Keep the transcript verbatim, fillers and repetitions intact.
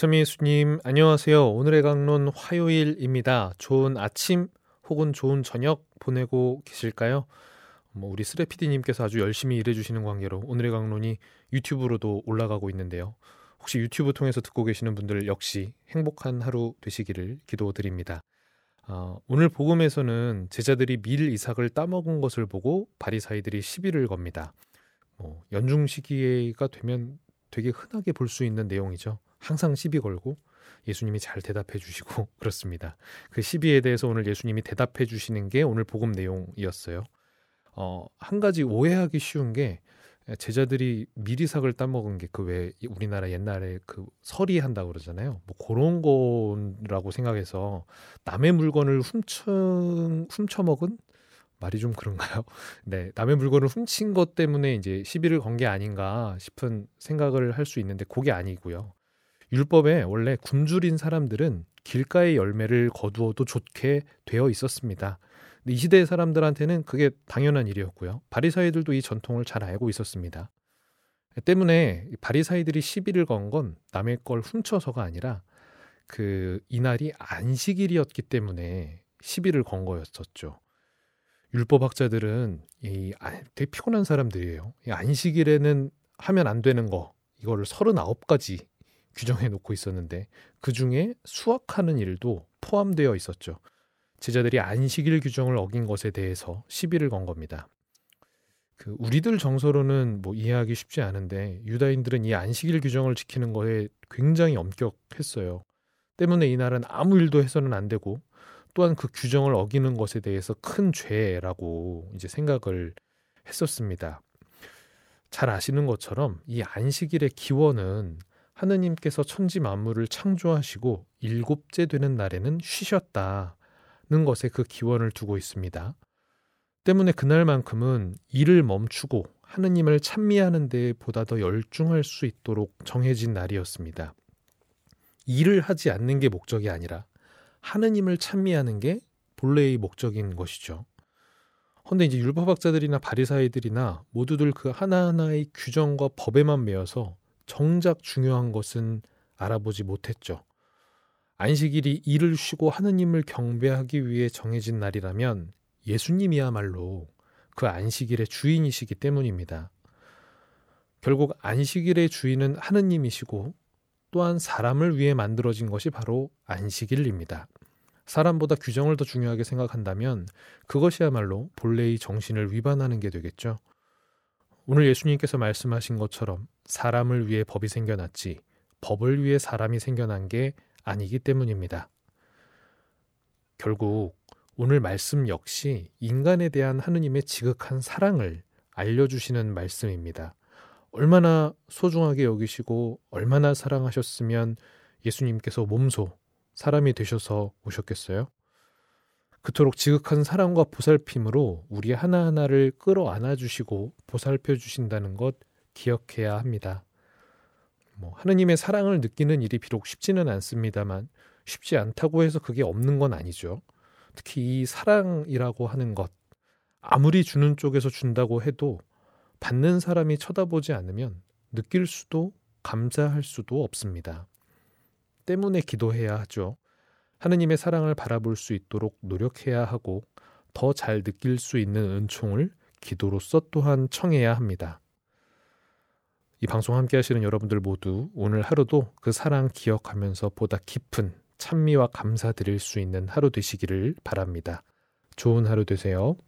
박찬미수님 안녕하세요. 오늘의 강론 화요일입니다. 좋은 아침 혹은 좋은 저녁 보내고 계실까요? 뭐 우리 쓰레피디님께서 아주 열심히 일해주시는 관계로 오늘의 강론이 유튜브로도 올라가고 있는데요. 혹시 유튜브 통해서 듣고 계시는 분들 역시 행복한 하루 되시기를 기도드립니다. 어, 오늘 복음에서는 제자들이 밀 이삭을 따먹은 것을 보고 바리사이들이 시비를 겁니다. 뭐 연중 시기가 되면 되게 흔하게 볼 수 있는 내용이죠. 항상 시비 걸고 예수님이 잘 대답해 주시고 그렇습니다. 그 시비에 대해서 오늘 예수님이 대답해 주시는 게 오늘 복음 내용이었어요. 어, 한 가지 오해하기 쉬운 게 제자들이 밀이삭을 따먹은 게 그 왜 우리나라 옛날에 그 서리한다고 그러잖아요. 뭐 그런 거라고 생각해서 남의 물건을 훔쳐, 훔쳐먹은? 말이 좀 그런가요? 네, 남의 물건을 훔친 것 때문에 이제 시비를 건 게 아닌가 싶은 생각을 할 수 있는데 그게 아니고요. 율법에 원래 굶주린 사람들은 길가의 열매를 거두어도 좋게 되어 있었습니다. 이 시대의 사람들한테는 그게 당연한 일이었고요. 바리사이들도 이 전통을 잘 알고 있었습니다. 때문에 바리사이들이 시비를 건 건 남의 걸 훔쳐서가 아니라 그 이날이 안식일이었기 때문에 시비를 건 거였었죠. 율법학자들은 이 되게 피곤한 사람들이에요. 이 안식일에는 하면 안 되는 거 이거를 서른아홉 가지 규정해 놓고 있었는데 그 중에 수확하는 일도 포함되어 있었죠. 제자들이 안식일 규정을 어긴 것에 대해서 시비를 건 겁니다. 그 우리들 정서로는 뭐 이해하기 쉽지 않은데 유다인들은 이 안식일 규정을 지키는 거에 굉장히 엄격했어요. 때문에 이날은 아무 일도 해서는 안 되고 또한 그 규정을 어기는 것에 대해서 큰 죄라고 이제 생각을 했었습니다. 잘 아시는 것처럼 이 안식일의 기원은 하느님께서 천지 만물을 창조하시고 일곱째 되는 날에는 쉬셨다. 는 것에 그 기원을 두고 있습니다. 때문에 그날만큼은 일을 멈추고 하느님을 찬미하는 데에 보다 더 열중할 수 있도록 정해진 날이었습니다. 일을 하지 않는 게 목적이 아니라 하느님을 찬미하는 게 본래의 목적인 것이죠. 그런데 이제 율법학자들이나 바리사이들이나 모두들 그 하나하나의 규정과 법에만 매여서 정작 중요한 것은 알아보지 못했죠. 안식일이 일을 쉬고 하느님을 경배하기 위해 정해진 날이라면 예수님이야말로 그 안식일의 주인이시기 때문입니다. 결국 안식일의 주인은 하느님이시고 또한 사람을 위해 만들어진 것이 바로 안식일입니다. 사람보다 규정을 더 중요하게 생각한다면 그것이야말로 본래의 정신을 위반하는 게 되겠죠. 오늘 예수님께서 말씀하신 것처럼 사람을 위해 법이 생겨났지 법을 위해 사람이 생겨난 게 아니기 때문입니다. 결국 오늘 말씀 역시 인간에 대한 하느님의 지극한 사랑을 알려주시는 말씀입니다. 얼마나 소중하게 여기시고 얼마나 사랑하셨으면 예수님께서 몸소 사람이 되셔서 오셨겠어요? 그토록 지극한 사랑과 보살핌으로 우리 하나하나를 끌어안아 주시고 보살펴 주신다는 것 기억해야 합니다. 뭐 하느님의 사랑을 느끼는 일이 비록 쉽지는 않습니다만 쉽지 않다고 해서 그게 없는 건 아니죠. 특히 이 사랑이라고 하는 것 아무리 주는 쪽에서 준다고 해도 받는 사람이 쳐다보지 않으면 느낄 수도 감사할 수도 없습니다. 때문에 기도해야 하죠. 하느님의 사랑을 바라볼 수 있도록 노력해야 하고 더 잘 느낄 수 있는 은총을 기도로서 또한 청해야 합니다. 이 방송 함께 하시는 여러분들 모두 오늘 하루도 그 사랑 기억하면서 보다 깊은 찬미와 감사 드릴 수 있는 하루 되시기를 바랍니다. 좋은 하루 되세요.